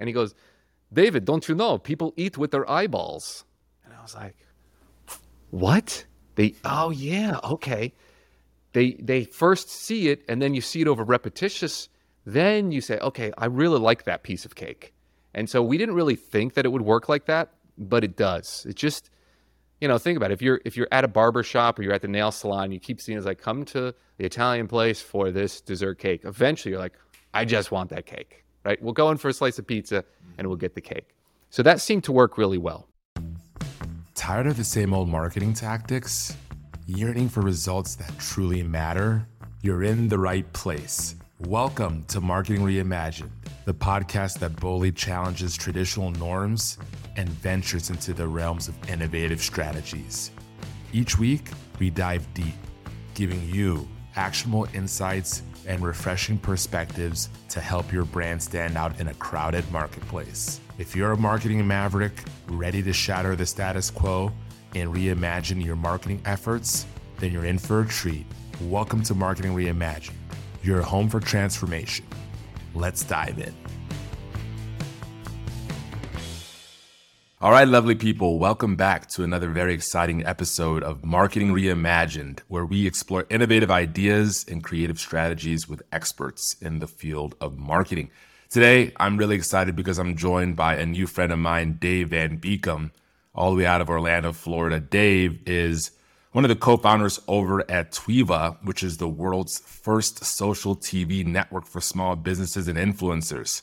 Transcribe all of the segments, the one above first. And he goes, David, don't you know, people eat with their eyeballs. And I was like, what? Okay. They first see it, and then you see it over repetitious. Then you say, okay, I really like that piece of cake. And so we didn't really think that it would work like that, but it does. It just, you know, think about it. If you're at a barber shop or you're at the nail salon, you keep seeing it's like, come to the Italian place for this dessert cake. Eventually you're like, I just want that cake, right? We'll go in for a slice of pizza and we'll get the cake. So that seemed to work really well. Tired of the same old marketing tactics? Yearning for results that truly matter? You're in the right place. Welcome to Marketing Reimagined, the podcast that boldly challenges traditional norms and ventures into the realms of innovative strategies. Each week, we dive deep, giving you actionable insights and refreshing perspectives to help your brand stand out in a crowded marketplace. If you're a marketing maverick ready to shatter the status quo and reimagine your marketing efforts, then you're in for a treat. Welcome to Marketing Reimagined, your home for transformation. Let's dive in. All right, lovely people, welcome back to another very exciting episode of Marketing Reimagined, where we explore innovative ideas and creative strategies with experts in the field of marketing. Today, I'm really excited because I'm joined by a new friend of mine, Dave Van Beekum, all the way out of Orlando, Florida. Dave is one of the co-founders over at Tweva, which is the world's first social TV network for small businesses and influencers.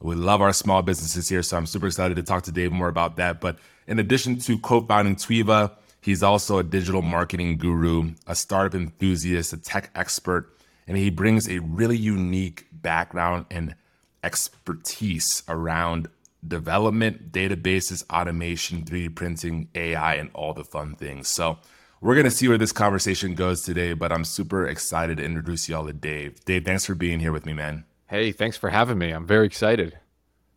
We love our small businesses here, so I'm super excited to talk to Dave more about that. But in addition to co-founding Tweva, he's also a digital marketing guru, a startup enthusiast, a tech expert, and he brings a really unique background and expertise around development, databases, automation, 3D printing, AI, and all the fun things. So we're going to see where this conversation goes today, but I'm super excited to introduce y'all to Dave. Dave, thanks for being here with me, man. Hey, thanks for having me. I'm very excited.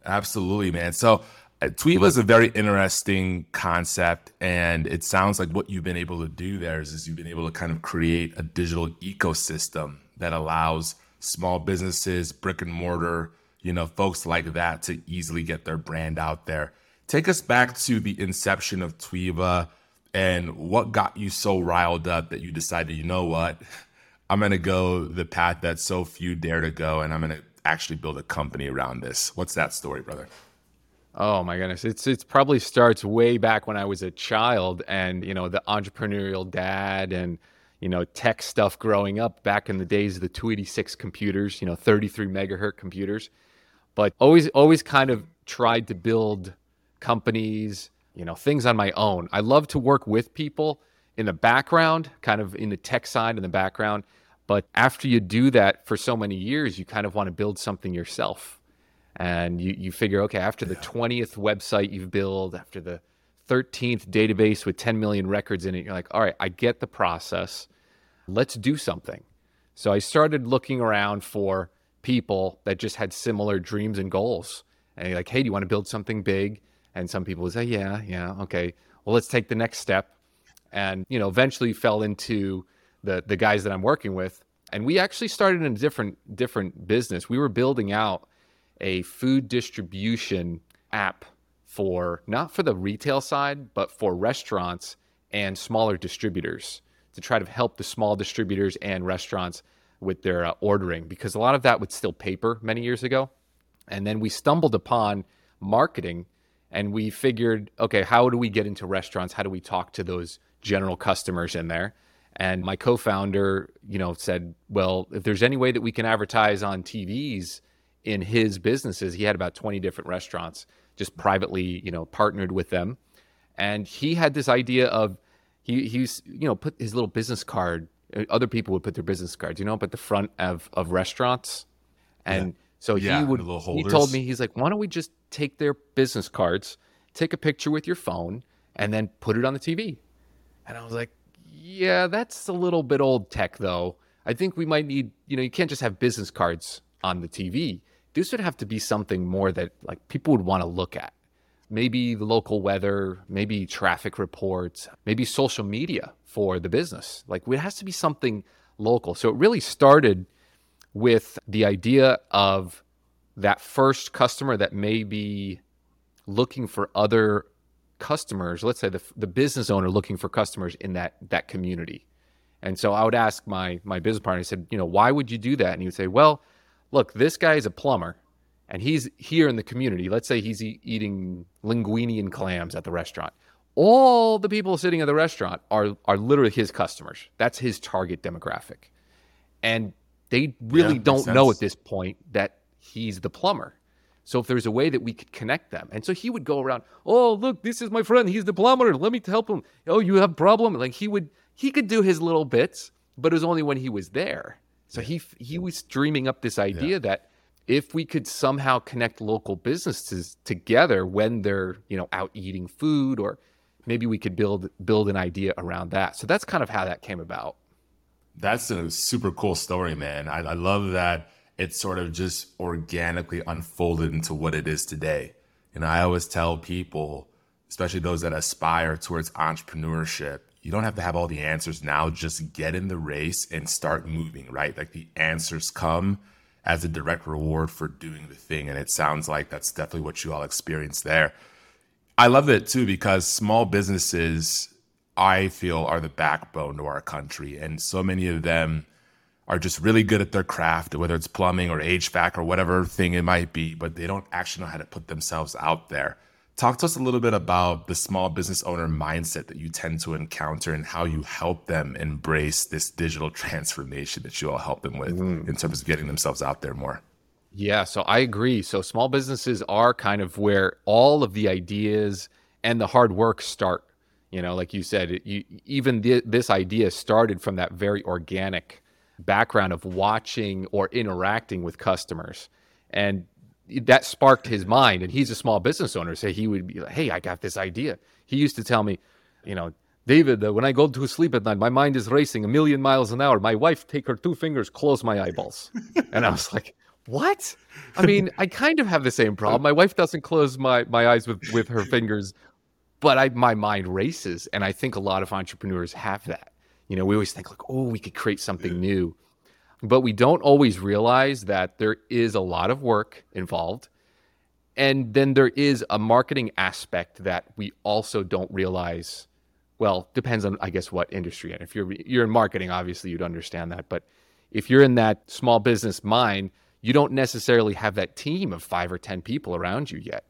Absolutely, man. So Tweva is a very interesting concept, and it sounds like what you've been able to do there is you've been able to kind of create a digital ecosystem that allows small businesses, brick and mortar, you know, folks like that to easily get their brand out there. Take us back to the inception of Tweva and what got you so riled up that you decided, you know what? I'm going to go the path that so few dare to go, and I'm going to actually build a company around this. What's that story, brother? Oh, my goodness. It probably starts way back when I was a child and, you know, the entrepreneurial dad and, you know, tech stuff growing up back in the days of the 286 computers, you know, 33 megahertz computers. But always kind of tried to build companies, you know, things on my own. I love to work with people in the background, kind of in the tech side in the background. But after you do that for so many years, you kind of want to build something yourself. And you figure, okay, after the 20th website you've built, after the 13th database with 10 million records in it, you're like, all right, I get the process. Let's do something. So I started looking around for people that just had similar dreams and goals. And you're like, hey, do you want to build something big? And some people would say, yeah, okay. Well, let's take the next step. And, you know, eventually fell into the guys that I'm working with. And we actually started in a different business. We were building out a food distribution app for, not for the retail side, but for restaurants and smaller distributors to try to help the small distributors and restaurants with their ordering, because a lot of that was still paper many years ago. And then we stumbled upon marketing and we figured, okay, how do we get into restaurants? How do we talk to those general customers in there? And my co-founder, you know, said, well, if there's any way that we can advertise on TVs in his businesses, he had about 20 different restaurants, just privately, you know, partnered with them. And he had this idea of, he's, you know, put his little business card, other people would put their business cards, you know, but the front of restaurants. And he told me, he's like, why don't we just take their business cards, take a picture with your phone, and then put it on the TV? And I was like, yeah, that's a little bit old tech, though. I think we might need, you know, you can't just have business cards on the TV. This would have to be something more that, like, people would want to look at. Maybe the local weather, maybe traffic reports, maybe social media for the business. Like, it has to be something local. So it really started with the idea of that first customer that may be looking for other customers, let's say the business owner looking for customers in that community. And so I would ask my business partner, I said, why would you do that? And he would say, well, look, this guy is a plumber and he's here in the community. Let's say he's eating linguine and clams at the restaurant. All the people sitting at the restaurant are literally his customers. That's his target demographic. And they really don't know at this point that he's the plumber. So if there's a way that we could connect them. And so he would go around, oh, look, this is my friend. He's the plumber. Let me help him. Oh, you have a problem. Like he could do his little bits, but it was only when he was there. So he was dreaming up this idea that if we could somehow connect local businesses together when they're, out eating food, or maybe we could build an idea around that. So that's kind of how that came about. That's a super cool story, man. I love that. It sort of just organically unfolded into what it is today. And I always tell people, especially those that aspire towards entrepreneurship, you don't have to have all the answers now. Just get in the race and start moving, right? Like the answers come as a direct reward for doing the thing. And it sounds like that's definitely what you all experienced there. I love it too, because small businesses, I feel, are the backbone to our country. And so many of them are just really good at their craft, whether it's plumbing or HVAC or whatever thing it might be, but they don't actually know how to put themselves out there. Talk to us a little bit about the small business owner mindset that you tend to encounter and how you help them embrace this digital transformation that you all help them with in terms of getting themselves out there more. Yeah, so I agree. So small businesses are kind of where all of the ideas and the hard work start. Like you said, this idea started from that very organic background of watching or interacting with customers, and that sparked his mind. And he's a small business owner, so he would be like, hey, I got this idea. He used to tell me, David, when I go to sleep at night, my mind is racing 1,000,000 miles an hour. My wife take her two fingers, close my eyeballs. And I was like, what? I mean, I kind of have the same problem. My wife doesn't close my eyes with her fingers, but my mind races. And I think a lot of entrepreneurs have that. We always think like, oh, we could create something new, but we don't always realize that there is a lot of work involved. And then there is a marketing aspect that we also don't realize. Well, depends on, I guess, what industry. And if you're in marketing, obviously you'd understand that. But if you're in that small business mind, you don't necessarily have that team of 5 or 10 people around you yet.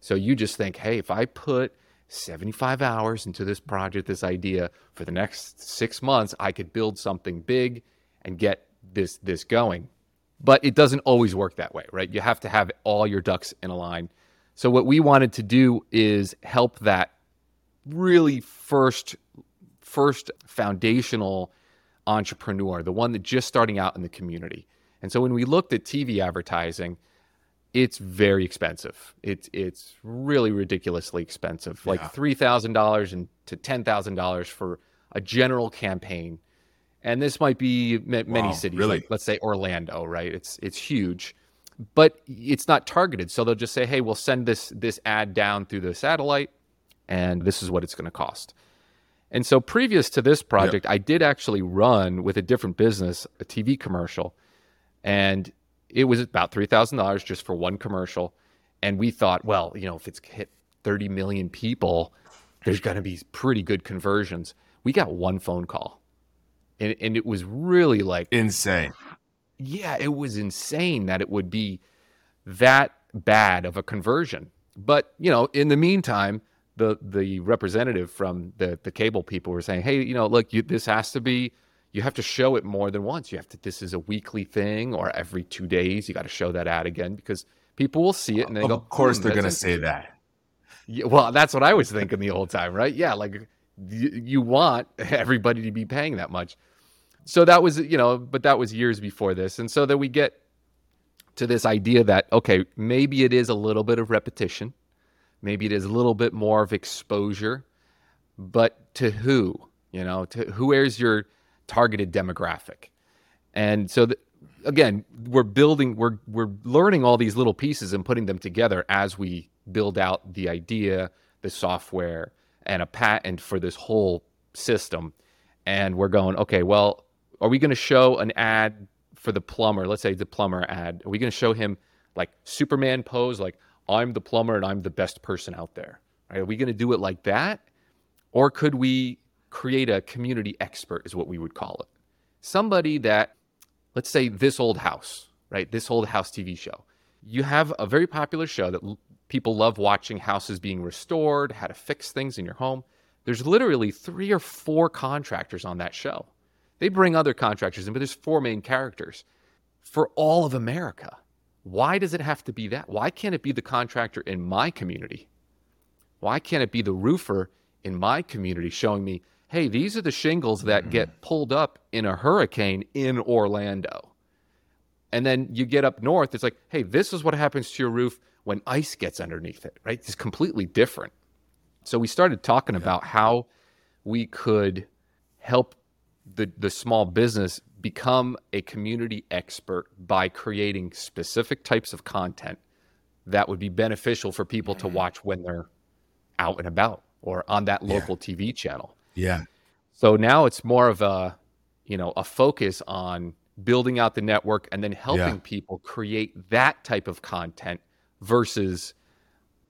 So you just think, hey, if I put 75 hours into this project, this idea, for the next 6 months, I could build something big and get this going. But it doesn't always work that way, right? You have to have all your ducks in a line. So what we wanted to do is help that really first foundational entrepreneur, the one that just starting out in the community. And so when we looked at TV advertising, it's very expensive. It's really ridiculously expensive, like $3,000 to $10,000 for a general campaign. And this might be many cities, really? Like, let's say Orlando, right? It's huge, but it's not targeted. So they'll just say, hey, we'll send this ad down through the satellite, and this is what it's going to cost. And so previous to this project, I did actually run with a different business, a TV commercial, and it was about $3,000 just for one commercial. And we thought, well, if it's hit 30 million people, there's going to be pretty good conversions. We got one phone call. And it was really like insane. Yeah, it was insane that it would be that bad of a conversion. But, in the meantime, the representative from the cable people were saying, hey, look, this has to be, you have to show it more than once. This is a weekly thing, or every 2 days, you got to show that ad again, because people will see it and they go, of course they're going to say that. Yeah, well, that's what I was thinking the whole time, right? Yeah. Like you want everybody to be paying that much. So that was, but that was years before this. And so then we get to this idea that, okay, maybe it is a little bit of repetition. Maybe it is a little bit more of exposure, but to who, who airs your targeted demographic. And so again, we're learning all these little pieces and putting them together as we build out the idea, the software, and a patent for this whole system. And we're going, okay, well, are we going to show an ad for the plumber? Let's say the plumber ad. Are we going to show him like Superman pose, like I'm the plumber and I'm the best person out there, right? Are we going to do it like that? Or could we create a community expert is what we would call it. Somebody that, let's say This Old House, right? This Old House TV show. You have a very popular show that people love watching, houses being restored, how to fix things in your home. There's literally 3 or 4 contractors on that show. They bring other contractors in, but there's 4 main characters for all of America. Why does it have to be that? Why can't it be the contractor in my community? Why can't it be the roofer in my community showing me, hey, these are the shingles that get pulled up in a hurricane in Orlando? And then you get up north, it's like, hey, this is what happens to your roof when ice gets underneath it, right? It's completely different. So we started talking about how we could help the small business become a community expert by creating specific types of content that would be beneficial for people to watch when they're out and about or on that local TV channel. Yeah. So now it's more of a, you know, a focus on building out the network and then helping people create that type of content versus,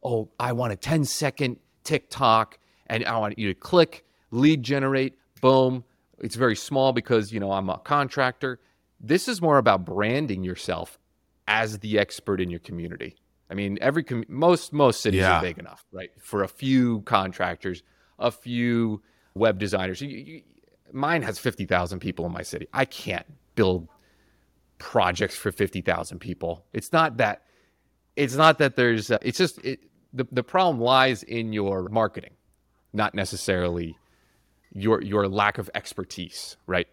oh, I want a 10-second TikTok and I want you to click, lead generate, boom. It's very small because, you know, I'm a contractor. This is more about branding yourself as the expert in your community. I mean, most cities are big enough, right? For a few contractors, a few web designers. Mine has 50,000 people in my city. I can't build projects for 50,000 people. It's not that there's, it's just, the problem lies in your marketing, not necessarily your lack of expertise, right?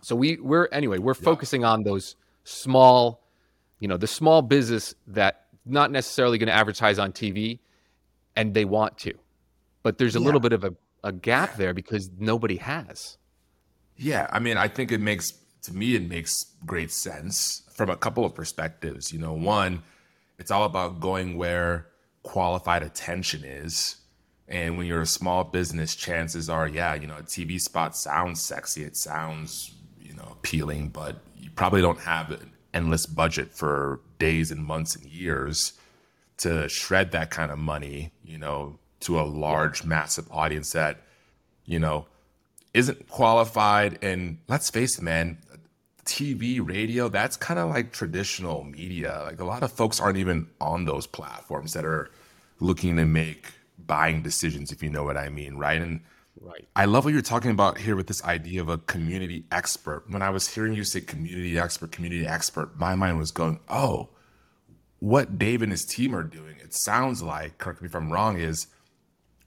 So we're focusing on those small, you know, the small business that not necessarily going to advertise on TV and they want to, but there's a little bit of a gap there because nobody has. Yeah. I mean, I think it makes great sense from a couple of perspectives. You know, one, it's all about going where qualified attention is. And when you're a small business, chances are, you know, a TV spot sounds sexy. It sounds, you know, appealing, but you probably don't have an endless budget for days and months and years to shred that kind of money, you know, to a large, massive audience that, you know, isn't qualified. And let's face it, man, TV, radio, that's kind of like traditional media. Like a lot of folks aren't even on those platforms that are looking to make buying decisions, if you know what I mean, right? And I love what you're talking about here with this idea of a community expert. When I was hearing you say community expert, my mind was going, oh, what Dave and his team are doing, it sounds like, correct me if I'm wrong, is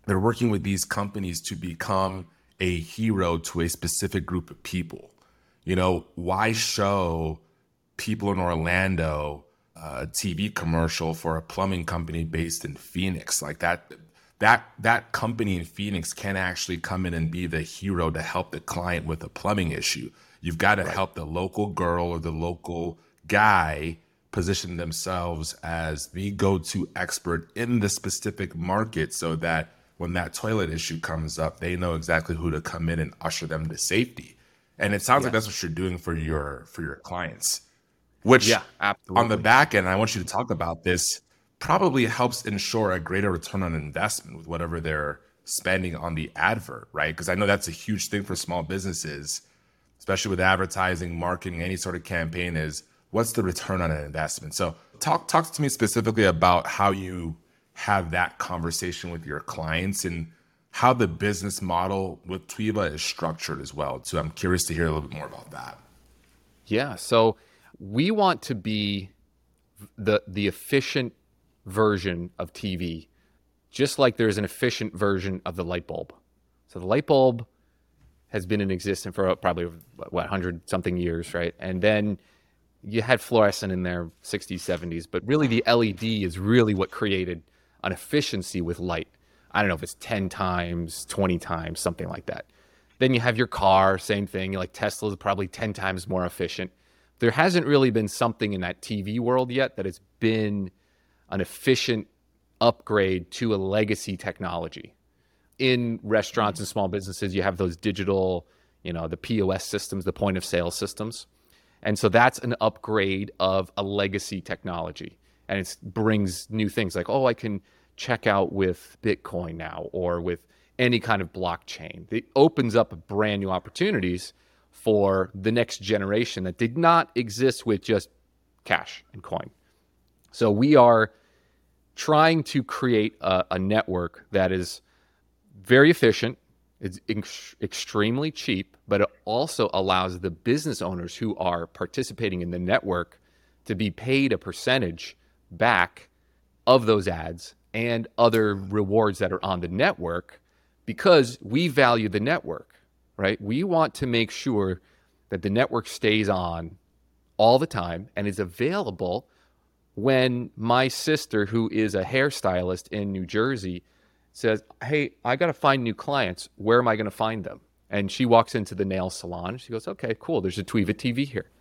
they're working with these companies to become a hero to a specific group of people. You know, why show people in Orlando a TV commercial for a plumbing company based in Phoenix? Like that company in Phoenix can actually come in and be the hero to help the client with a plumbing issue. You've got to help the local girl or the local guy position themselves as the go-to expert in the specific market so that when that toilet issue comes up, they know exactly who to come in and usher them to safety. And it sounds like that's what you're doing for your clients, which on the back end, I want you to talk about this, probably helps ensure a greater return on investment with whatever they're spending on the advert, right? Because I know that's a huge thing for small businesses, especially with advertising, marketing, any sort of campaign, is what's the return on an investment? So talk to me specifically about how you have that conversation with your clients and how the business model with Tweva is structured as well. So I'm curious to hear a little bit more about that. Yeah, so we want to be the efficient version of TV, just like there's an efficient version of the light bulb. So the light bulb has been in existence for probably 100 something years, right? And then you had fluorescent in there, 60s, 70s, but really the LED is really what created an efficiency with light. I don't know if it's 10 times, 20 times, something like that. Then you have your car, same thing, like Tesla is probably 10 times more efficient. There hasn't really been something in that TV world yet that it's been an efficient upgrade to a legacy technology. In restaurants and small businesses, you have those digital, you know, the POS systems, the point of sale systems. And so that's an upgrade of a legacy technology. And it brings new things like, oh, I can check out with Bitcoin now or with any kind of blockchain. It opens up brand new opportunities for the next generation that did not exist with just cash and coin. So we are trying to create a network that is very efficient, it's extremely cheap, but it also allows the business owners who are participating in the network to be paid a percentage back of those ads and other rewards that are on the network, because we value the network, right? We want to make sure that the network stays on all the time and is available when my sister, who is a hairstylist in New Jersey, says, hey, I got to find new clients. Where am I going to find them? And she walks into the nail salon. She goes, okay, cool. There's a Tweva TV here.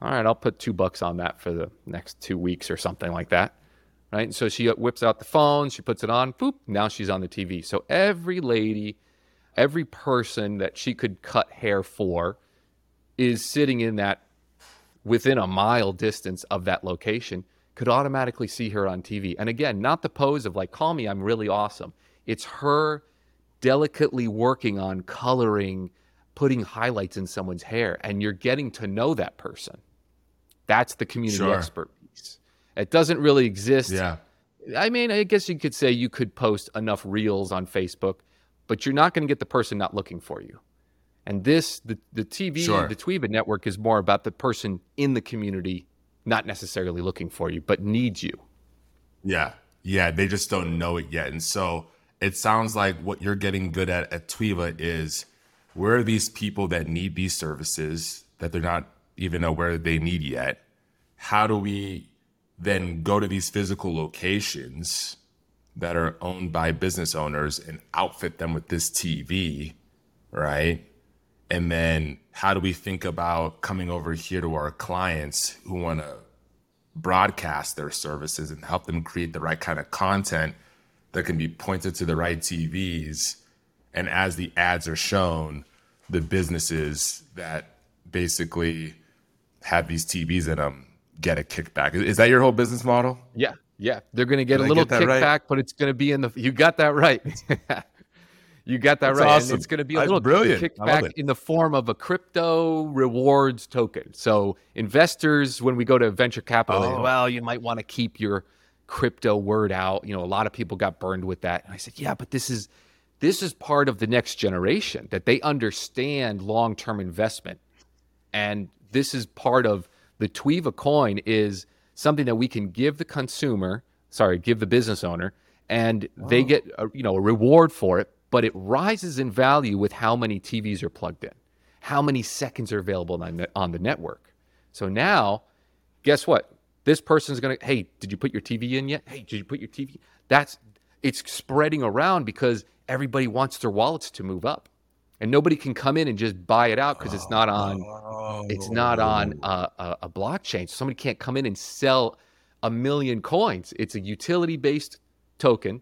All right, I'll put $2 on that for the next 2 weeks or something like that. Right. And so she whips out the phone, she puts it on, boop, now she's on the TV. So every lady, every person that she could cut hair for is sitting in that within a mile distance of that location, could automatically see her on TV. And again, not the pose of like, call me, I'm really awesome. It's her delicately working on coloring, putting highlights in someone's hair, and you're getting to know that person. That's the community expert piece. It doesn't really exist. Yeah. I mean, I guess you could say you could post enough reels on Facebook, but you're not going to get the person not looking for you. And this, the TV, the Tweva network is more about the person in the community, not necessarily looking for you, but needs you. Yeah. Yeah. They just don't know it yet. And so it sounds like what you're getting good at Tweva is where are these people that need these services that they're not even aware they need yet? How do we then go to these physical locations that are owned by business owners and outfit them with this TV, right? And then how do we think about coming over here to our clients who want to broadcast their services and help them create the right kind of content that can be pointed to the right TVs? And as the ads are shown, the businesses that basically have these TVs in them get a kickback. Is that your whole business model? Yeah. Yeah. They're going to get a little kickback, but it's going to be in the, you got that right. You got that right. Awesome. And it's going to be a little kickback in the form of a crypto rewards token. So investors, when we go to venture capital, they, well, you might want to keep your crypto word out. You know, a lot of people got burned with that. And I said, yeah, but this is part of the next generation that they understand long-term investment. And this is part of the Tweva coin is something that we can give the consumer, give the business owner, and they get a reward for it, but it rises in value with how many TVs are plugged in, how many seconds are available on the network. So now, guess what? This person's going to, hey, did you put your TV in yet? Hey, did you put your TV? It's spreading around because everybody wants their wallets to move up. And nobody can come in and just buy it out because it's not on a blockchain. So somebody can't come in and sell 1 million coins. It's a utility-based token,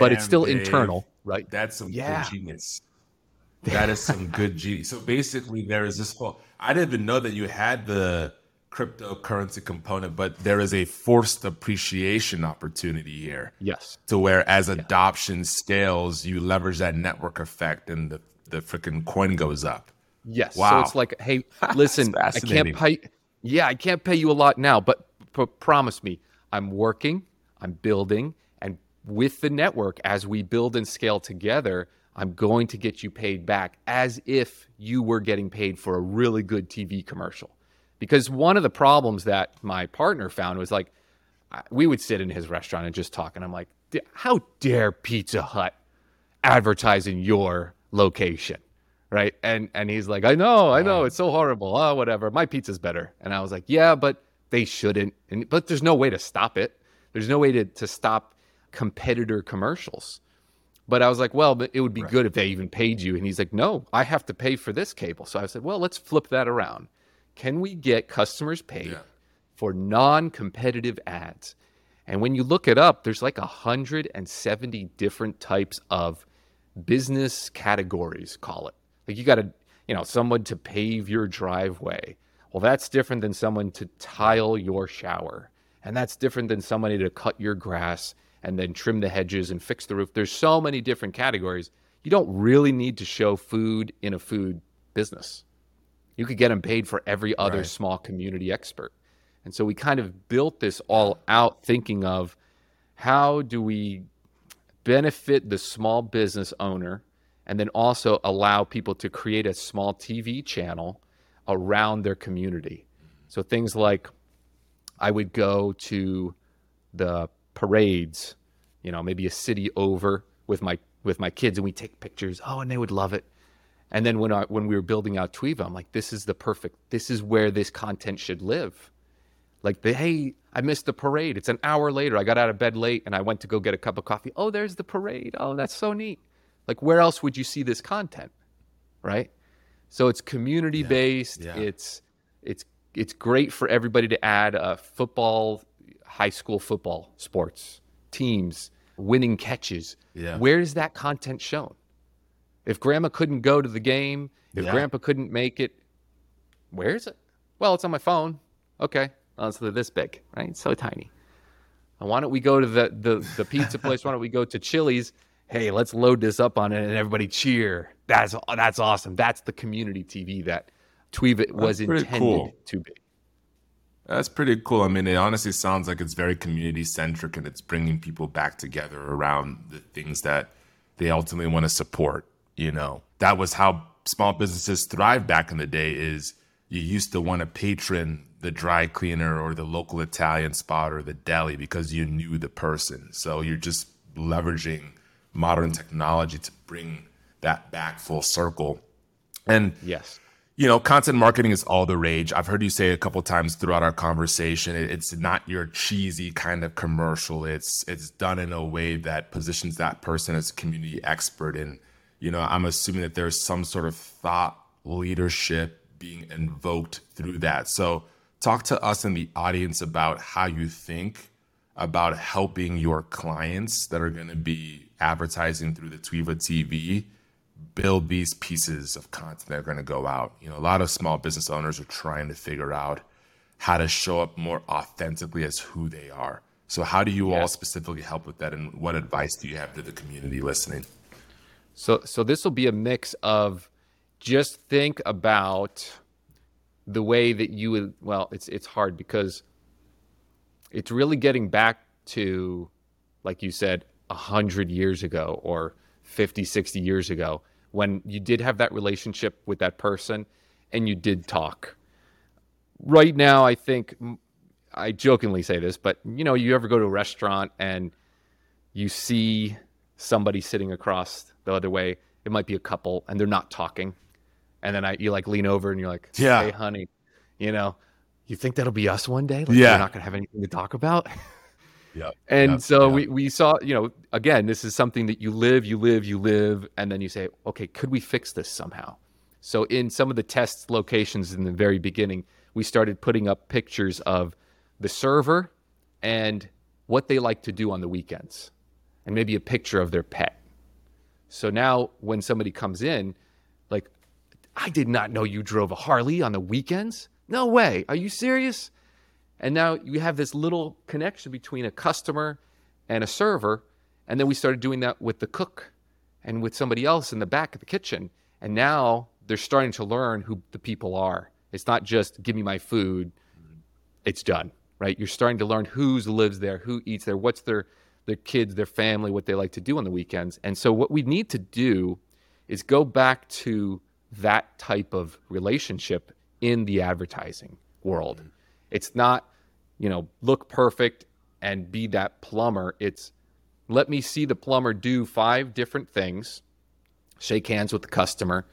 but it's still internal, right? That's some good genius. That is some good genius. So basically, there is this whole. I didn't even know that you had the cryptocurrency component, but there is a forced appreciation opportunity here. Yes. To where as adoption scales, you leverage that network effect and the freaking coin goes up. Yes. Wow. So it's like, hey, listen, I can't pay you a lot now, but promise me I'm working, I'm building, and with the network, as we build and scale together, I'm going to get you paid back as if you were getting paid for a really good TV commercial. Because one of the problems that my partner found was like, we would sit in his restaurant and just talk. And I'm like, how dare Pizza Hut advertise in your location, right? And he's like, I know, it's so horrible. Oh, whatever. My pizza's better. And I was like, yeah, but they shouldn't. But there's no way to stop it. There's no way to stop competitor commercials. But I was like, well, but it would be good if they even paid you. And he's like, no, I have to pay for this cable. So I said, well, let's flip that around. Can we get customers paid for non-competitive ads? And when you look it up, there's like 170 different types of business categories, call it. Like you got to, someone to pave your driveway Well, that's different than someone to tile your shower. And that's different than somebody to cut your grass and then trim the hedges and fix the roof. There's so many different categories. You don't really need to show food in a food business. You could get them paid for every other right. small community expert. And so we kind of built this all out thinking of how do we benefit the small business owner and then also allow people to create a small TV channel around their community. So things like I would go to the parades, you know, maybe a city over with my kids, and we take pictures. Oh, and they would love it. And then when we were building out Tweva, I'm like, this is where this content should live. Like, hey, I missed the parade. It's an hour later. I got out of bed late and I went to go get a cup of coffee. Oh, there's the parade. Oh, that's so neat. Like, where else would you see this content, right? So it's community based. Yeah. It's great for everybody to add football, high school football, sports teams, winning catches. Yeah. Where is that content shown? If grandma couldn't go to the game, if grandpa couldn't make it, where is it? Well, it's on my phone. Okay. Oh, so they're this big, right? It's so tiny. And why don't we go to the pizza place? Why don't we go to Chili's? Hey, let's load this up on it and everybody cheer. That's awesome. That's the community TV that Tweva was intended to be. That's pretty cool. I mean, it honestly sounds like it's very community centric and it's bringing people back together around the things that they ultimately want to support. You know, that was how small businesses thrived back in the day. Is you used to want to patron the dry cleaner or the local Italian spot or the deli because you knew the person. So you're just leveraging modern technology to bring that back full circle. And yes, you know, content marketing is all the rage. I've heard you say a couple of times throughout our conversation, it's not your cheesy kind of commercial. It's done in a way that positions that person as a community expert. And, you know, I'm assuming that there's some sort of thought leadership being invoked through that. So talk to us in the audience about how you think about helping your clients that are going to be advertising through the Tweva TV build these pieces of content that are going to go out. You know, a lot of small business owners are trying to figure out how to show up more authentically as who they are. So how do you all specifically help with that? And what advice do you have to the community listening? So this will be a mix of just think about the way that you would, well, it's hard because it's really getting back to, like you said, 100 years ago or 50, 60 years ago, when you did have that relationship with that person and you did talk. Right now, I think, I jokingly say this, but you know, you ever go to a restaurant and you see somebody sitting across the other way, it might be a couple and they're not talking. And then you like lean over and you're like, hey, honey, you know, you think that'll be us one day? Like, we're not going to have anything to talk about. We saw, you know, again, this is something that you live, and then you say, okay, could we fix this somehow? So in some of the test locations in the very beginning, we started putting up pictures of the server and what they like to do on the weekends and maybe a picture of their pet. So now when somebody comes in, like, I did not know you drove a Harley on the weekends. No way. Are you serious? And now you have this little connection between a customer and a server. And then we started doing that with the cook and with somebody else in the back of the kitchen. And now they're starting to learn who the people are. It's not just give me my food. It's done, right? You're starting to learn who lives there, who eats there, what's their kids, their family, what they like to do on the weekends. And so what we need to do is go back to that type of relationship in the advertising world. Mm-hmm. It's not, you know, look perfect and be that plumber. It's let me see the plumber do 5 different things, shake hands with the customer,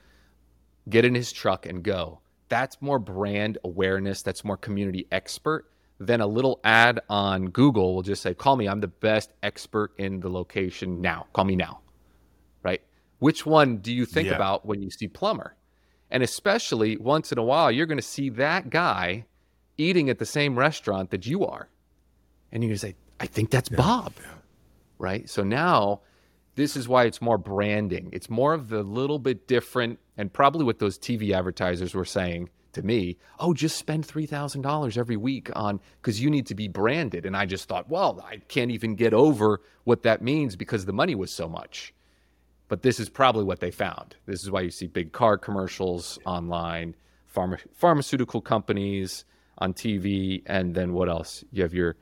get in his truck and go. That's more brand awareness. That's more community expert than a little ad on Google will just say, call me, I'm the best expert in the location now. Call me now, right? Which one do you think about when you see plumber? And especially once in a while, you're going to see that guy eating at the same restaurant that you are. And you're going to say, I think that's Bob, right? So now this is why it's more branding. It's more of the little bit different and probably what those TV advertisers were saying to me, oh, just spend $3,000 every week on, because you need to be branded. And I just thought, well, I can't even get over what that means because the money was so much. But this is probably what they found. This is why you see big car commercials online, pharmaceutical companies on TV, and then what else? You have your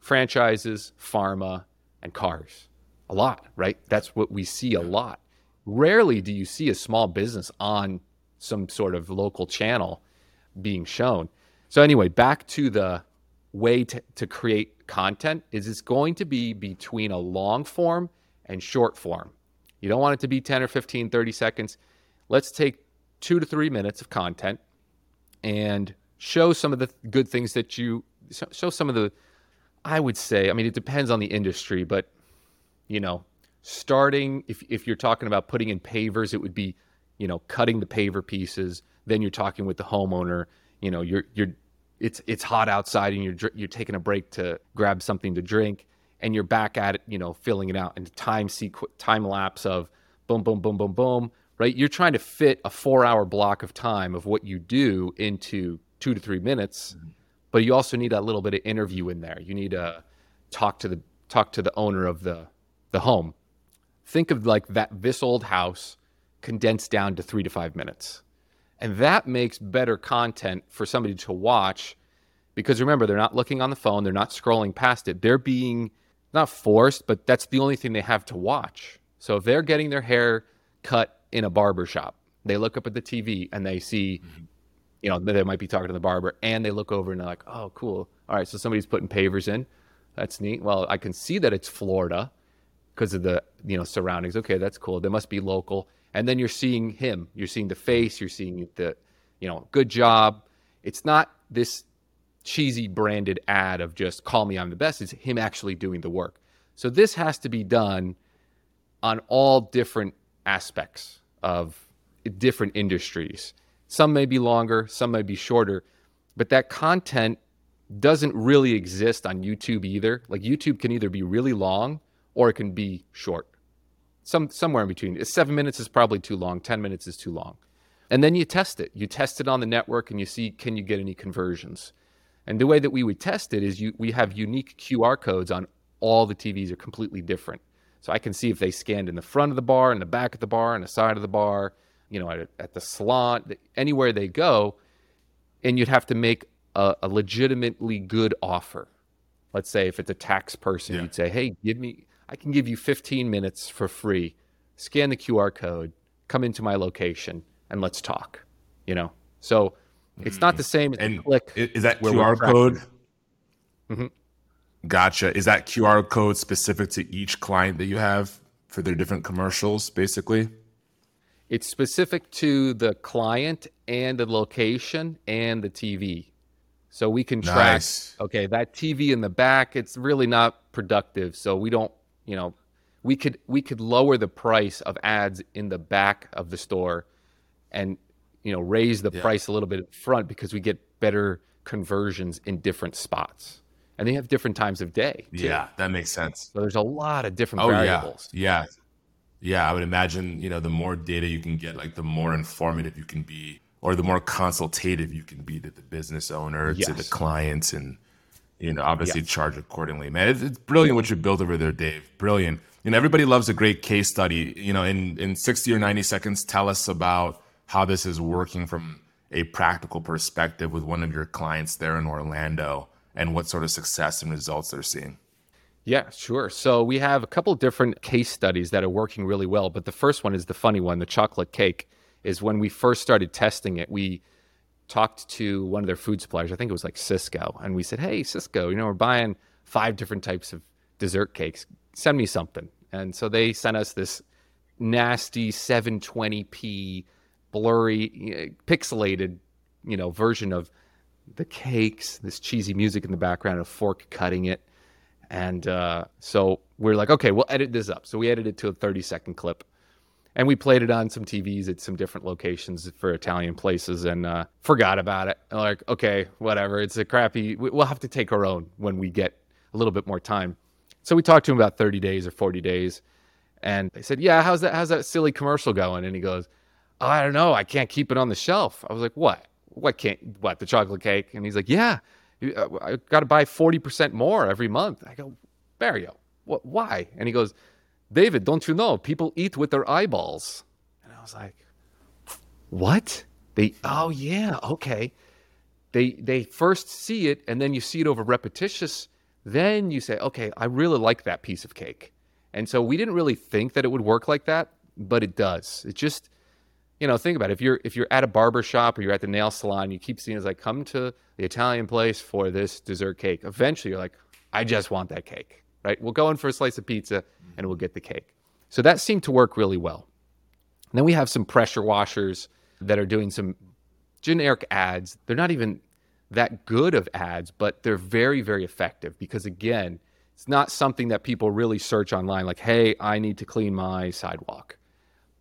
franchises, pharma, and cars. A lot, right? That's what we see a lot. Rarely do you see a small business on some sort of local channel being shown. So anyway, back to the way to create content is it's going to be between a long form and short form. You don't want it to be 10 or 15, 30 seconds. Let's take 2 to 3 minutes of content and show some of the good things that you show some of the, I would say, I mean, it depends on the industry, but you know, starting, if you're talking about putting in pavers, it would be, you know, cutting the paver pieces. Then you're talking with the homeowner, you know, it's hot outside and you're taking a break to grab something to drink and you're back at it, you know, filling it out and the time lapse of boom, boom, boom, boom, boom, right? You're trying to fit a 4-hour block of time of what you do into 2 to 3 minutes, mm-hmm. But you also need that little bit of interview in there. You need to talk to the owner of the home. Think of like that this old house condensed down to 3 to 5 minutes. And that makes better content for somebody to watch because remember, they're not looking on the phone. They're not scrolling past it. They're being not forced, but that's the only thing they have to watch. So if they're getting their hair cut in a barber shop, they look up at the TV and they see, mm-hmm. you know, they might be talking to the barber and they look over and they're like, oh, cool. All right. So somebody's putting pavers in. That's neat. Well, I can see that it's Florida because of the, you know, surroundings. Okay, that's cool. They must be local. And then you're seeing him. You're seeing the face. You're seeing the, you know, good job. It's not this cheesy branded ad of just call me, I'm the best. It's him actually doing the work. So this has to be done on all different aspects of different industries. Some may be longer, some may be shorter, but that content doesn't really exist on YouTube either. Like YouTube can either be really long or it can be short. Somewhere in between. 7 minutes is probably too long. 10 minutes is too long. And then you test it. You test it on the network and you see, can you get any conversions? And the way that we would test it is we have unique QR codes on all the TVs are completely different. So I can see if they scanned in the front of the bar, in the back of the bar, in the side of the bar, you know, at the salon, anywhere they go. And you'd have to make a legitimately good offer. Let's say if it's a tax person, yeah. You'd say, hey, I can give you 15 minutes for free, scan the QR code, come into my location, and let's talk, you know? So it's not the same as and click. Is that QR code? Mm-hmm. Gotcha. Is that QR code specific to each client that you have for their different commercials, basically? It's specific to the client and the location and the TV. So we can track, Okay, that TV in the back, it's really not productive, so we don't, you know, we could lower the price of ads in the back of the store and, you know, raise the price a little bit up front because we get better conversions in different spots. And they have different times of day, too. Yeah, that makes sense. So there's a lot of different variables. Yeah. Yeah, I would imagine, you know, the more data you can get, like the more informative you can be or the more consultative you can be to the business owner, to the clients and, you know, obviously charge accordingly, man. It's brilliant what you built over there, Dave. Brilliant. You know, everybody loves a great case study. You know, in 60 or 90 seconds, tell us about how this is working from a practical perspective with one of your clients there in Orlando and what sort of success and results they're seeing. Yeah, sure. So we have a couple of different case studies that are working really well. But the first one is the funny one, the chocolate cake, is when we first started testing it, we talked to one of their food suppliers, I think it was like Cisco, and we said, hey, Cisco, you know, we're buying 5 different types of dessert cakes. Send me something. And so they sent us this nasty 720p blurry, pixelated, you know, version of the cakes, this cheesy music in the background, a fork cutting it. And so we're like, okay, we'll edit this up. So we edited it to a 30-second clip. And we played it on some TVs at some different locations for Italian places and forgot about it. I'm like, okay, whatever. It's a crappy, we'll have to take our own when we get a little bit more time. So we talked to him about 30 days or 40 days. And they said, yeah, how's that silly commercial going? And he goes, I don't know. I can't keep it on the shelf. I was like, what? what, the chocolate cake? And he's like, yeah, I got to buy 40% more every month. I go, Mario, what, why? And he goes, David, don't you know, people eat with their eyeballs. And I was like, what? Oh yeah, okay. They first see it, and then you see it over repetitious. Then you say, okay, I really like that piece of cake. And so we didn't really think that it would work like that, but it does. It just, you know, think about it. If you're at a barber shop or you're at the nail salon, you keep seeing, it's like, come to the Italian place for this dessert cake. Eventually you're like, I just want that cake, right? We'll go in for a slice of pizza and we'll get the cake. So that seemed to work really well. And then we have some pressure washers that are doing some generic ads. They're not even that good of ads, but they're very, very effective because, again, it's not something that people really search online, like, hey, I need to clean my sidewalk.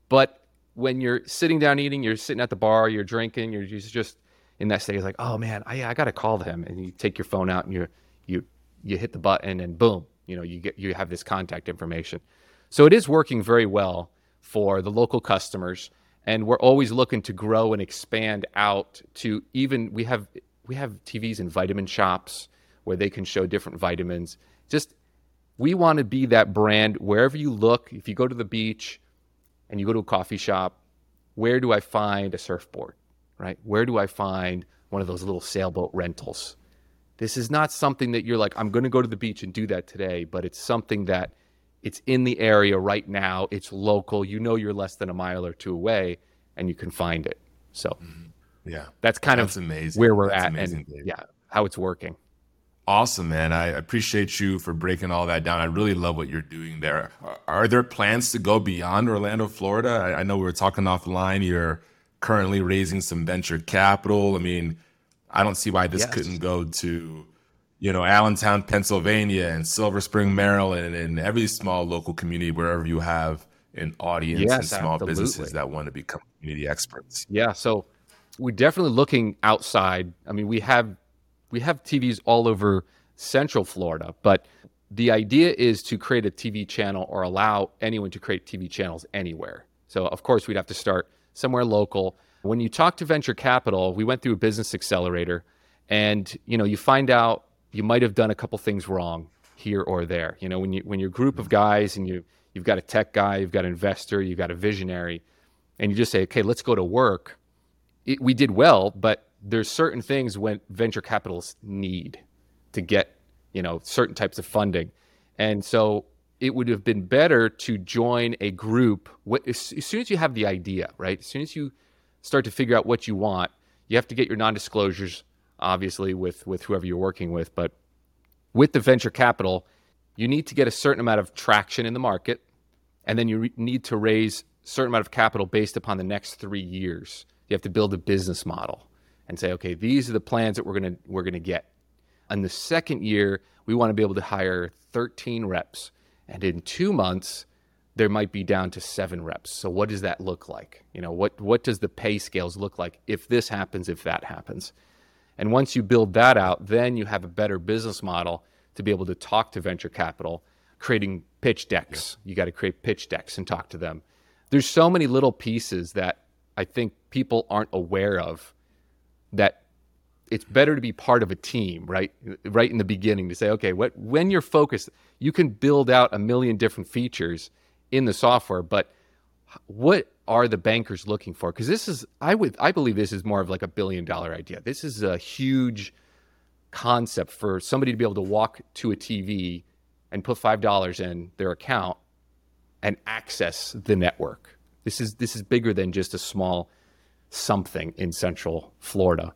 But when you're sitting down eating, you're sitting at the bar, you're drinking, you're just in that state, like, oh man, I got to call them. And you take your phone out and you hit the button and boom, you know, you have this contact information. So it is working very well for the local customers. And we're always looking to grow and expand out to even, we have TVs in vitamin shops where they can show different vitamins. Just, we want to be that brand wherever you look. If you go to the beach and you go to a coffee shop, where do I find a surfboard, right? Where do I find one of those little sailboat rentals? This is not something that you're like, I'm going to go to the beach and do that today, but it's something that it's in the area right now. It's local. You know, you're less than a mile or two away and you can find it. So yeah, that's kind of amazing where we're at and Dave. Yeah, how it's working. Awesome, man. I appreciate you for breaking all that down. I really love what you're doing there. Are there plans to go beyond Orlando, Florida? I know we were talking offline. You're currently raising some venture capital. I mean, I don't see why this couldn't go to, you know, Allentown, Pennsylvania and Silver Spring, Maryland, and every small local community, wherever you have an audience and small businesses that want to become community experts. Yeah. So we're definitely looking outside. I mean, we have TVs all over Central Florida, but the idea is to create a TV channel or allow anyone to create TV channels anywhere. So of course we'd have to start somewhere local. When you talk to venture capital, we went through a business accelerator and, you know, you find out you might have done a couple things wrong here or there. You know, when you're a group of guys and you've got a tech guy, you've got an investor, you've got a visionary, and you just say, okay, let's go to work. We did well, but there's certain things when venture capitalists need to get, you know, certain types of funding. And so it would have been better to join a group. As soon as you have the idea, right? As soon as you start to figure out what you want, you have to get your non-disclosures, obviously, with whoever you're working with. But with the venture capital, you need to get a certain amount of traction in the market, and then you need to raise a certain amount of capital based upon the next 3 years. You have to build a business model and say, okay, these are the plans that we're gonna get. In the second year, we want to be able to hire 13 reps. And in 2 months, there might be down to 7 reps. So what does that look like? You know, what does the pay scales look like if this happens, if that happens? And once you build that out, then you have a better business model to be able to talk to venture capital, creating pitch decks. Yeah. You got to create pitch decks and talk to them. There's so many little pieces that I think people aren't aware of, that it's better to be part of a team, right in the beginning, to say, okay, when you're focused, you can build out a million different features in the software, but what are the bankers looking for? Because this is, I believe this is more of like a billion-dollar idea. This is a huge concept for somebody to be able to walk to a TV and put $5 in their account and access the network. This is bigger than just a small something in Central Florida.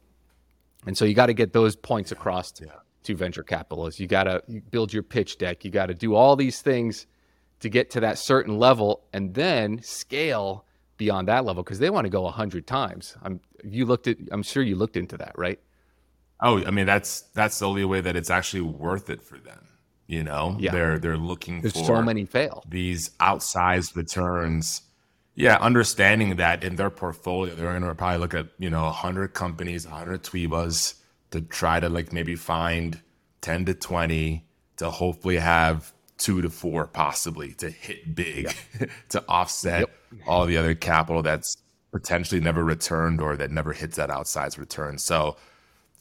And so you got to get those points across to venture capitalists. You got to build your pitch deck. You got to do all these things to get to that certain level and then scale beyond that level, because they want to go 100 times. I'm sure you looked into that, right? Oh, I mean, that's the only way that it's actually worth it for them. You know, they're looking for so many fail these outsized returns. Yeah, understanding that in their portfolio, they're going to probably look at, you know, 100 companies, 100 Twevas to try to like maybe find 10 to 20 to hopefully have 2 to 4 possibly to hit big to offset all the other capital that's potentially never returned or that never hits that outsized return. So,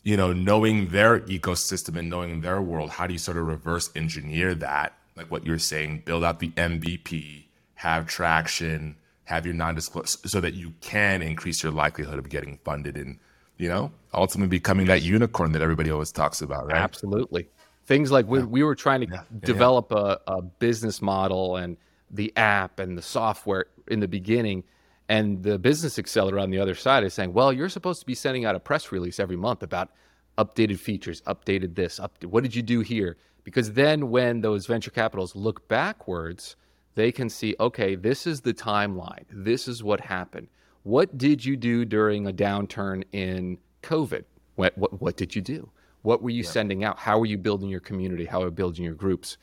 you know, knowing their ecosystem and knowing their world, how do you sort of reverse engineer that? Like what you're saying, build out the MVP, have traction, have your non-disclosure so that you can increase your likelihood of getting funded and, you know, ultimately becoming that unicorn that everybody always talks about, right? Absolutely. Things like we were trying to develop a business model and the app and the software in the beginning. And the business accelerator on the other side is saying, well, you're supposed to be sending out a press release every month about updated features, updated this, what did you do here? Because then when those venture capitals look backwards, they can see, okay, this is the timeline. This is what happened. What did you do during a downturn in COVID? What did you do? What were you sending out? How were you building your community? How were you building your groups?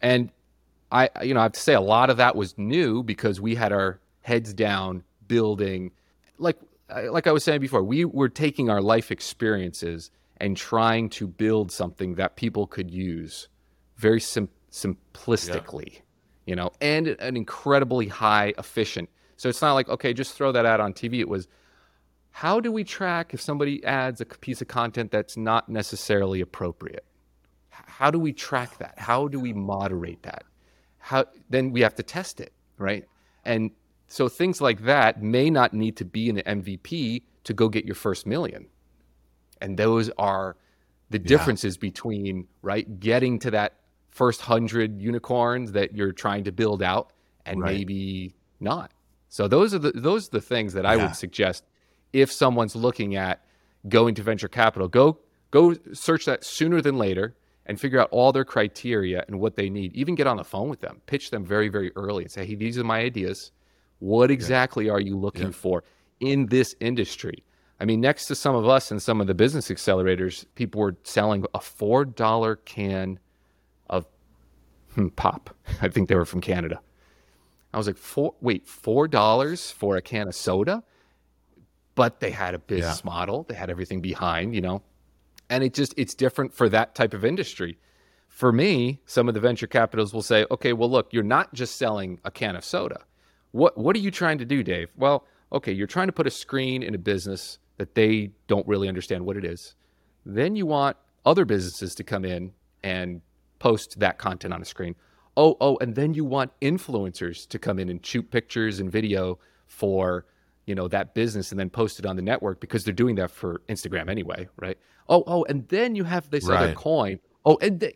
And I have to say a lot of that was new because we had our heads down building. Like I was saying before, we were taking our life experiences and trying to build something that people could use very simplistically, and an incredibly high efficient. So it's not like, okay, just throw that ad on TV. It was, how do we track if somebody adds a piece of content that's not necessarily appropriate? How do we track that? How do we moderate that? Then we have to test it, right? And so things like that may not need to be in an MVP to go get your first million. And those are the differences between, right, getting to that first 100 unicorns that you're trying to build out and maybe not. So those are the things that I would suggest. If someone's looking at going to venture capital, go search that sooner than later and figure out all their criteria and what they need. Even get on the phone with them, pitch them very, very early and say, hey, these are my ideas. What exactly are you looking for in this industry? I mean, next to some of us and some of the business accelerators, people were selling a $4 can of pop. I think they were from Canada. I was like, $4 for a can of soda? But they had a business model. They had everything behind, and it's different for that type of industry. For me, some of the venture capitals will say, okay, well, look, you're not just selling a can of soda. What are you trying to do, Dave? Well, okay, you're trying to put a screen in a business that they don't really understand what it is. Then you want other businesses to come in and post that content on a screen. Oh, and then you want influencers to come in and shoot pictures and video for that business and then post it on the network because they're doing that for Instagram anyway, right? Oh, and then you have this other coin. Oh, and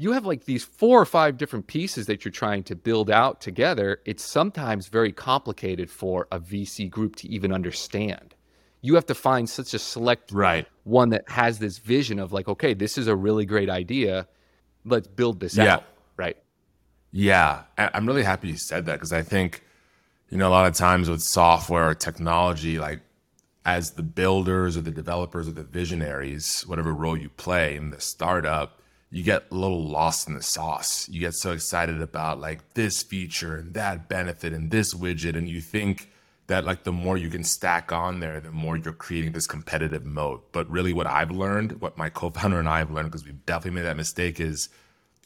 you have like these 4 or 5 different pieces that you're trying to build out together. It's sometimes very complicated for a VC group to even understand. You have to find such a select one that has this vision of like, okay, this is a really great idea. Let's build this out, right? Yeah, I'm really happy you said that because I think a lot of times with software or technology, like as the builders or the developers or the visionaries, whatever role you play in the startup, you get a little lost in the sauce. You get so excited about like this feature and that benefit and this widget. And you think that like the more you can stack on there, the more you're creating this competitive moat. But really what I've learned, what my co-founder and I have learned, because we've definitely made that mistake, is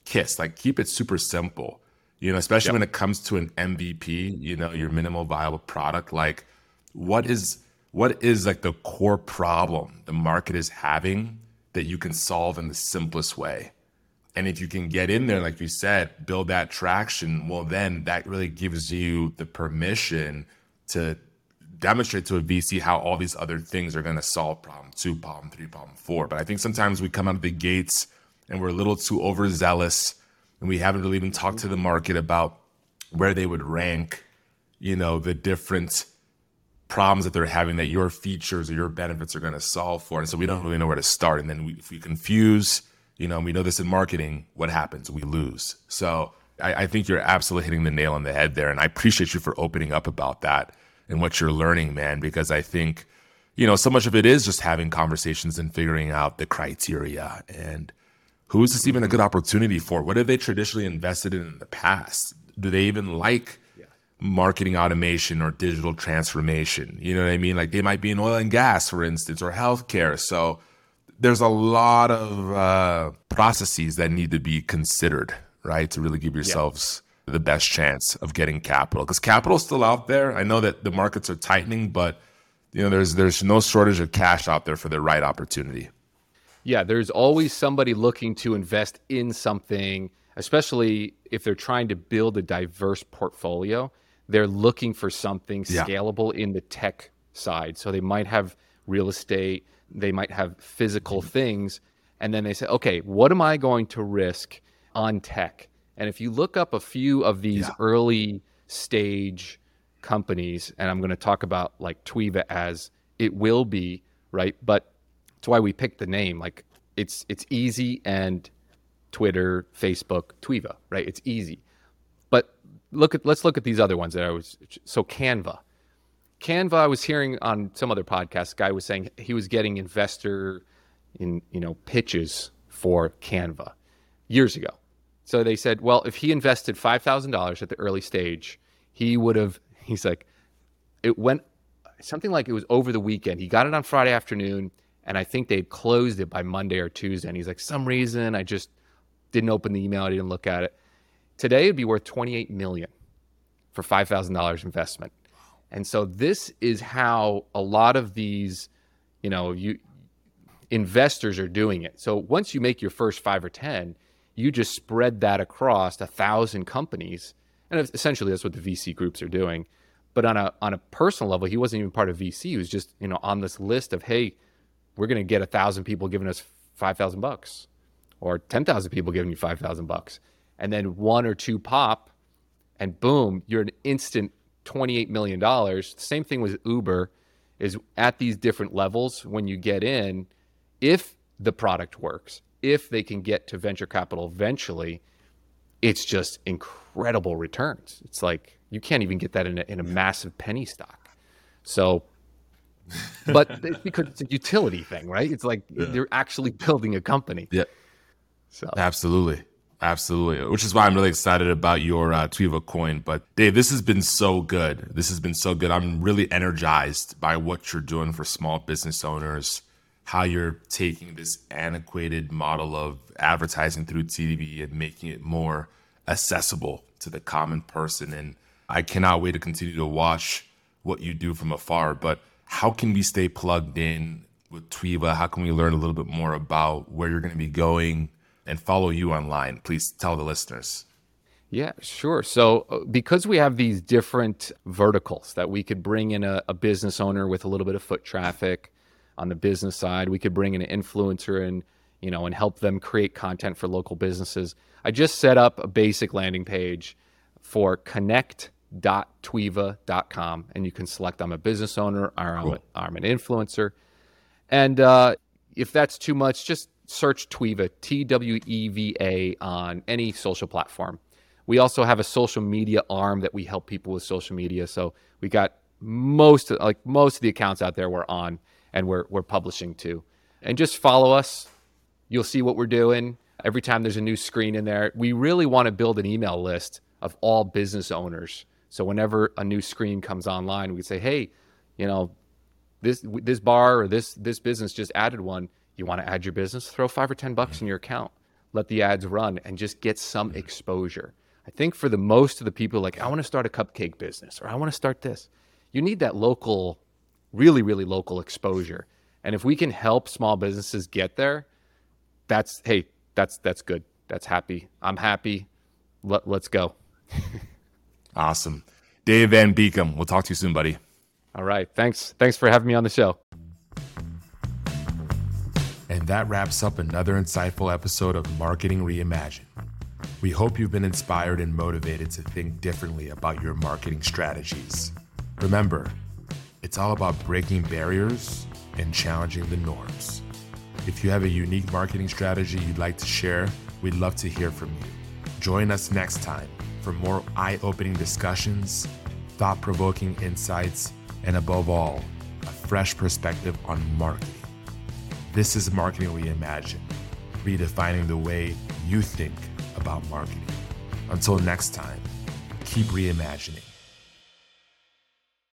keep it super simple. Especially when it comes to an MVP, your minimal viable product, like what is like the core problem the market is having that you can solve in the simplest way? And if you can get in there, like you said, build that traction, well, then that really gives you the permission to demonstrate to a VC how all these other things are going to solve problem 2, problem 3, problem 4. But I think sometimes we come out of the gates and we're a little too overzealous. And we haven't really even talked to the market about where they would rank, the different problems that they're having that your features or your benefits are going to solve for. And so we don't really know where to start. And then if we confuse, we know this in marketing, what happens? We lose. So I think you're absolutely hitting the nail on the head there. And I appreciate you for opening up about that and what you're learning, man, because I think, so much of it is just having conversations and figuring out the criteria and who is this even a good opportunity for? What have they traditionally invested in the past? Do they even like marketing automation or digital transformation? You know what I mean? Like they might be in oil and gas, for instance, or healthcare. So there's a lot of processes that need to be considered, right? To really give yourselves the best chance of getting capital, because capital is still out there. I know that the markets are tightening, but you know, there's no shortage of cash out there for the right opportunity. Yeah, there's always somebody looking to invest in something, especially if they're trying to build a diverse portfolio. They're looking for something scalable in the tech side. So they might have real estate, they might have physical things, and then they say, okay, what am I going to risk on tech? And if you look up a few of these early stage companies, and I'm going to talk about like Tweva as it will be, right? But that's why we picked the name. Like it's easy, and Twitter, Facebook, Tweva, right? It's easy. But let's look at these other ones that so Canva. Canva, I was hearing on some other podcast, a guy was saying he was getting investor pitches for Canva years ago. So they said, well, if he invested $5,000 at the early stage, it went something like it was over the weekend. He got it on Friday afternoon, and I think they closed it by Monday or Tuesday. And he's like, some reason I just didn't open the email. I didn't look at it. Today it'd be worth $28 million for $5,000 investment. And so this is how a lot of these, investors are doing it. So once you make your first 5 or 10, you just spread that across 1,000 companies. And essentially that's what the VC groups are doing. But on a personal level, he wasn't even part of VC. He was just, on this list of, hey, we're going to get 1,000 people giving us $5,000 or 10,000 people giving you $5,000. And then one or two pop and boom, you're an instant $28 million. The same thing with Uber is at these different levels. When you get in, if the product works, if they can get to venture capital eventually, it's just incredible returns. It's like you can't even get that in a massive penny stock. So, but it's because it's a utility thing, right? It's like they're actually building a company. Yeah. So Absolutely. Which is why I'm really excited about your Tweva coin. But Dave, this has been so good. I'm really energized by what you're doing for small business owners, how you're taking this antiquated model of advertising through TV and making it more accessible to the common person. And I cannot wait to continue to watch what you do from afar. But how can we stay plugged in with Tweva? How can we learn a little bit more about where you're going to be going and follow you online? Please tell the listeners. Yeah, sure. So because we have these different verticals that we could bring in a business owner with a little bit of foot traffic, on the business side, we could bring in an influencer and help them create content for local businesses. I just set up a basic landing page for connect.tweva.com, and you can select I'm a business owner or I'm an influencer. And if that's too much, just search Tweva, Tweva, on any social platform. We also have a social media arm that we help people with social media. So we got most of the accounts out there we're on. And we're publishing too. And just follow us. You'll see what we're doing. Every time there's a new screen in there, we really want to build an email list of all business owners. So whenever a new screen comes online, we can say, hey, this bar or this business just added one. You want to add your business? Throw $5 or $10 in your account. Let the ads run and just get some exposure. I think for the most of the people I want to start a cupcake business or I want to start this. You need that local, really, really local exposure. And if we can help small businesses get there, that's good. That's happy. I'm happy. Let's go. Awesome. Dave Van Beekum, we'll talk to you soon, buddy. All right. Thanks for having me on the show. And that wraps up another insightful episode of Marketing Reimagined. We hope you've been inspired and motivated to think differently about your marketing strategies. Remember, it's all about breaking barriers and challenging the norms. If you have a unique marketing strategy you'd like to share, we'd love to hear from you. Join us next time for more eye-opening discussions, thought-provoking insights, and above all, a fresh perspective on marketing. This is Marketing Reimagined, redefining the way you think about marketing. Until next time, keep reimagining.